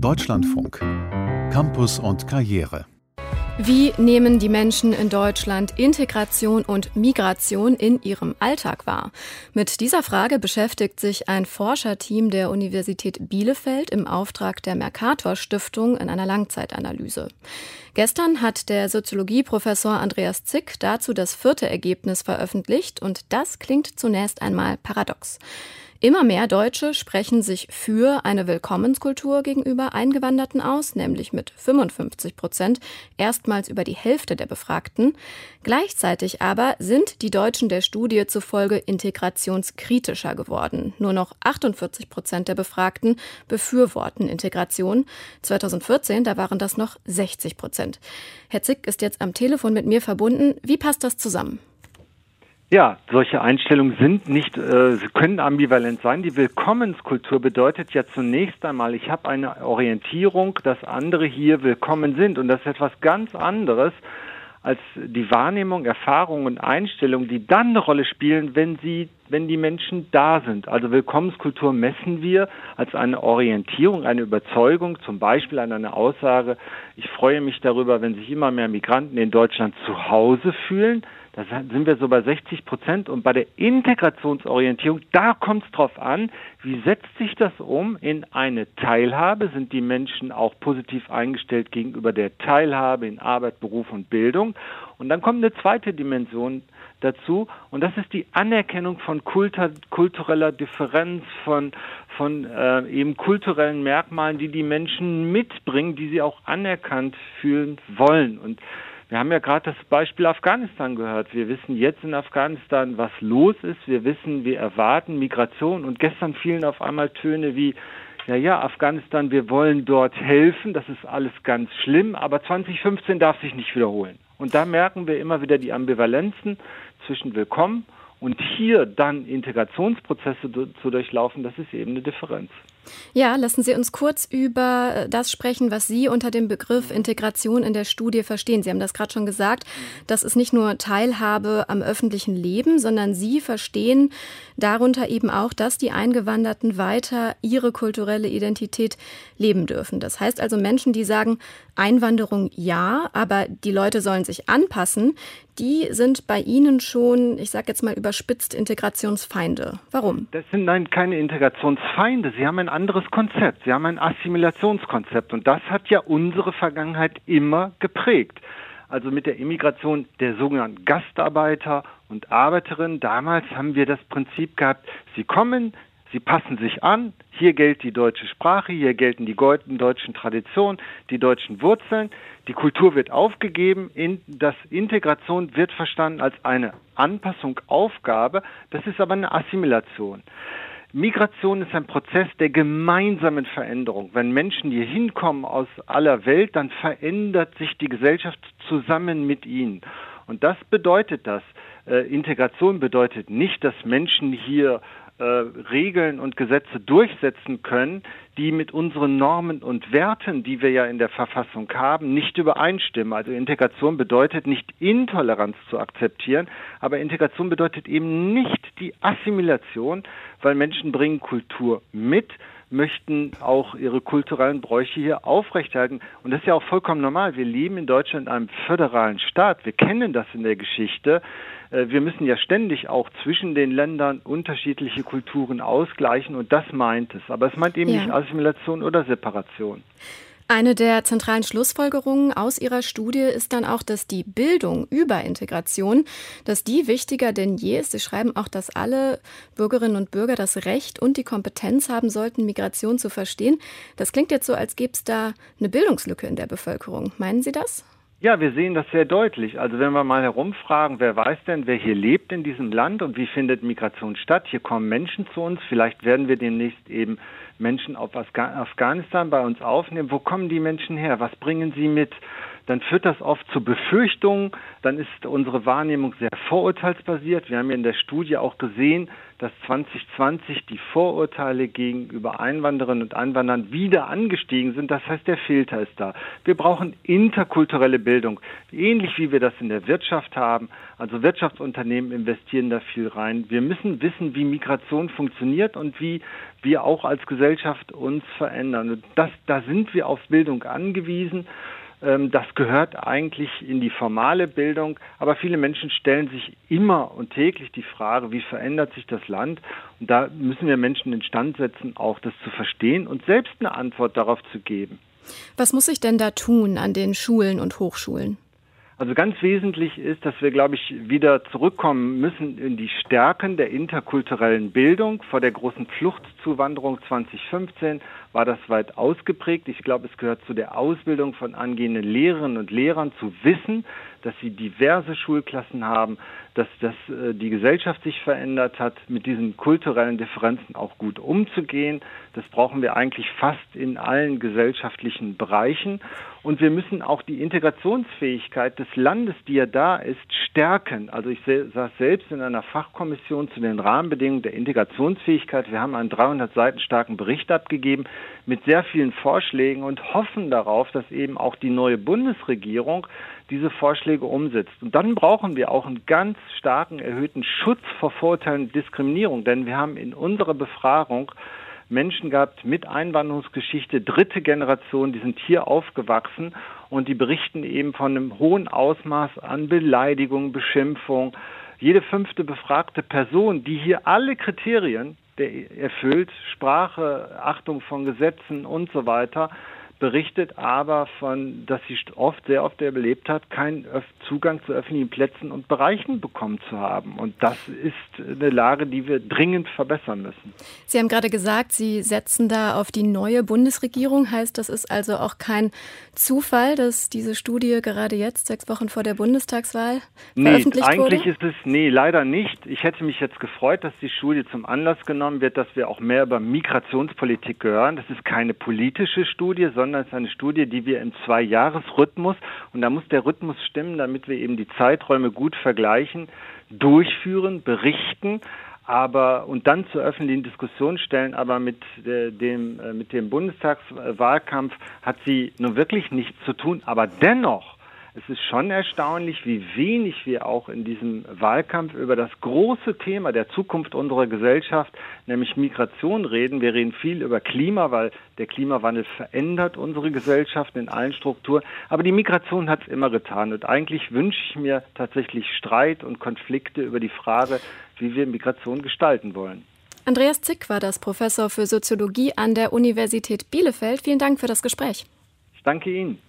Deutschlandfunk. Campus und Karriere. Wie nehmen die Menschen in Deutschland Integration und Migration in ihrem Alltag wahr? Mit dieser Frage beschäftigt sich ein Forscherteam der Universität Bielefeld im Auftrag der Mercator-Stiftung in einer Langzeitanalyse. Gestern hat der Soziologieprofessor Andreas Zick dazu das 4. Ergebnis veröffentlicht und das klingt zunächst einmal paradox. Immer mehr Deutsche sprechen sich für eine Willkommenskultur gegenüber Eingewanderten aus, nämlich mit 55%, erstmals über die Hälfte der Befragten. Gleichzeitig aber sind die Deutschen der Studie zufolge integrationskritischer geworden. Nur noch 48% der Befragten befürworten Integration. 2014, da waren das noch 60%. Herr Zick ist jetzt am Telefon mit mir verbunden. Wie passt das zusammen? Ja, solche Einstellungen sind nicht, sie können ambivalent sein. Die Willkommenskultur bedeutet ja zunächst einmal, ich habe eine Orientierung, dass andere hier willkommen sind. Und das ist etwas ganz anderes als die Wahrnehmung, Erfahrung und Einstellung, die dann eine Rolle spielen, wenn die Menschen da sind. Also Willkommenskultur messen wir als eine Orientierung, eine Überzeugung, zum Beispiel an einer Aussage, ich freue mich darüber, wenn sich immer mehr Migranten in Deutschland zu Hause fühlen. Da sind wir so bei 60% und bei der Integrationsorientierung, da kommt es drauf an, wie setzt sich das um in eine Teilhabe? Sind die Menschen auch positiv eingestellt gegenüber der Teilhabe in Arbeit, Beruf und Bildung? Und dann kommt eine zweite Dimension dazu und das ist die Anerkennung von kultureller Differenz, von eben kulturellen Merkmalen, die die Menschen mitbringen, die sie auch anerkannt fühlen wollen. Und wir haben ja gerade das Beispiel Afghanistan gehört. Wir wissen jetzt in Afghanistan, was los ist. Wir wissen, wir erwarten Migration. Und gestern fielen auf einmal Töne wie, Afghanistan, wir wollen dort helfen. Das ist alles ganz schlimm. Aber 2015 darf sich nicht wiederholen. Und da merken wir immer wieder die Ambivalenzen zwischen Willkommen und hier dann Integrationsprozesse zu durchlaufen, das ist eben eine Differenz. Ja, lassen Sie uns kurz über das sprechen, was Sie unter dem Begriff Integration in der Studie verstehen. Sie haben das gerade schon gesagt, das ist nicht nur Teilhabe am öffentlichen Leben, sondern Sie verstehen darunter eben auch, dass die Eingewanderten weiter ihre kulturelle Identität leben dürfen. Das heißt also Menschen, die sagen, Einwanderung ja, aber die Leute sollen sich anpassen, die sind bei Ihnen schon, ich sage jetzt mal überspitzt, Integrationsfeinde. Warum? Das sind keine Integrationsfeinde. Sie haben ein anderes Konzept. Sie haben ein Assimilationskonzept. Und das hat ja unsere Vergangenheit immer geprägt. Also mit der Immigration der sogenannten Gastarbeiter und Arbeiterinnen. Damals haben wir das Prinzip gehabt, sie kommen, sie passen sich an. Hier gilt die deutsche Sprache, hier gelten die deutschen Traditionen, die deutschen Wurzeln. Die Kultur wird aufgegeben, Integration wird verstanden als eine Anpassung, Aufgabe. Das ist aber eine Assimilation. Migration ist ein Prozess der gemeinsamen Veränderung. Wenn Menschen hier hinkommen aus aller Welt, dann verändert sich die Gesellschaft zusammen mit ihnen. Und das bedeutet das. Integration bedeutet nicht, dass Menschen hier Regeln und Gesetze durchsetzen können, die mit unseren Normen und Werten, die wir ja in der Verfassung haben, nicht übereinstimmen. Also Integration bedeutet nicht, Intoleranz zu akzeptieren, aber Integration bedeutet eben nicht die Assimilation, weil Menschen bringen Kultur mit, möchten auch ihre kulturellen Bräuche hier aufrechterhalten. Und das ist ja auch vollkommen normal. Wir leben in Deutschland in einem föderalen Staat. Wir kennen das in der Geschichte. Wir müssen ja ständig auch zwischen den Ländern unterschiedliche Kulturen ausgleichen. Und das meint es. Aber es meint eben nicht Assimilation oder Separation. Eine der zentralen Schlussfolgerungen aus Ihrer Studie ist dann auch, dass die Bildung über Integration, dass die wichtiger denn je ist. Sie schreiben auch, dass alle Bürgerinnen und Bürger das Recht und die Kompetenz haben sollten, Migration zu verstehen. Das klingt jetzt so, als gäbe es da eine Bildungslücke in der Bevölkerung. Meinen Sie das? Ja, wir sehen das sehr deutlich. Also wenn wir mal herumfragen, wer weiß denn, wer hier lebt in diesem Land und wie findet Migration statt? Hier kommen Menschen zu uns, vielleicht werden wir demnächst eben Menschen aus Afghanistan bei uns aufnehmen. Wo kommen die Menschen her? Was bringen sie mit? Dann führt das oft zu Befürchtungen. Dann ist unsere Wahrnehmung sehr vorurteilsbasiert. Wir haben ja in der Studie auch gesehen, dass 2020 die Vorurteile gegenüber Einwanderinnen und Einwandern wieder angestiegen sind. Das heißt, der Filter ist da. Wir brauchen interkulturelle Bildung, ähnlich wie wir das in der Wirtschaft haben. Also Wirtschaftsunternehmen investieren da viel rein. Wir müssen wissen, wie Migration funktioniert und wie wir auch als Gesellschaft uns verändern. Und da sind wir auf Bildung angewiesen. Das gehört eigentlich in die formale Bildung, aber viele Menschen stellen sich immer und täglich die Frage, wie verändert sich das Land? Und da müssen wir Menschen in den Stand setzen, auch das zu verstehen und selbst eine Antwort darauf zu geben. Was muss ich denn da tun an den Schulen und Hochschulen? Also ganz wesentlich ist, dass wir, glaube ich, wieder zurückkommen müssen in die Stärken der interkulturellen Bildung. Vor der großen Fluchtzuwanderung 2015 war das weit ausgeprägt. Ich glaube, es gehört zu der Ausbildung von angehenden Lehrerinnen und Lehrern zu wissen, dass sie diverse Schulklassen haben, dass die Gesellschaft sich verändert hat, mit diesen kulturellen Differenzen auch gut umzugehen. Das brauchen wir eigentlich fast in allen gesellschaftlichen Bereichen. Und wir müssen auch die Integrationsfähigkeit des Landes, die ja da ist, stärken. Also ich saß selbst in einer Fachkommission zu den Rahmenbedingungen der Integrationsfähigkeit. Wir haben einen 300 Seiten starken Bericht abgegeben mit sehr vielen Vorschlägen und hoffen darauf, dass eben auch die neue Bundesregierung diese Vorschläge umsetzt. Und dann brauchen wir auch einen ganz starken, erhöhten Schutz vor Vorurteilen und Diskriminierung. Denn wir haben in unserer Befragung Menschen gehabt mit Einwanderungsgeschichte, dritte Generation, die sind hier aufgewachsen und die berichten eben von einem hohen Ausmaß an Beleidigung, Beschimpfung. Jede fünfte befragte Person, die hier alle Kriterien erfüllt, Sprache, Achtung von Gesetzen und so weiter, berichtet aber dass sie sehr oft erlebt hat, keinen Zugang zu öffentlichen Plätzen und Bereichen bekommen zu haben. Und das ist eine Lage, die wir dringend verbessern müssen. Sie haben gerade gesagt, Sie setzen da auf die neue Bundesregierung. Heißt, das ist also auch kein Zufall, dass diese Studie gerade jetzt, 6 Wochen vor der Bundestagswahl, veröffentlicht wurde? Nee, leider nicht. Ich hätte mich jetzt gefreut, dass die Studie zum Anlass genommen wird, dass wir auch mehr über Migrationspolitik hören. Das ist keine politische Studie, sondern es ist eine Studie, die wir im 2-Jahres-Rhythmus, und da muss der Rhythmus stimmen, damit wir eben die Zeiträume gut vergleichen, durchführen, berichten, aber und dann zur öffentlichen Diskussion stellen. Aber mit dem Bundestagswahlkampf hat sie nun wirklich nichts zu tun. Aber dennoch, es ist schon erstaunlich, wie wenig wir auch in diesem Wahlkampf über das große Thema der Zukunft unserer Gesellschaft, nämlich Migration, reden. Wir reden viel über Klima, weil der Klimawandel verändert unsere Gesellschaften in allen Strukturen. Aber die Migration hat es immer getan. Und eigentlich wünsche ich mir tatsächlich Streit und Konflikte über die Frage, wie wir Migration gestalten wollen. Andreas Zick war das, Professor für Soziologie an der Universität Bielefeld. Vielen Dank für das Gespräch. Ich danke Ihnen.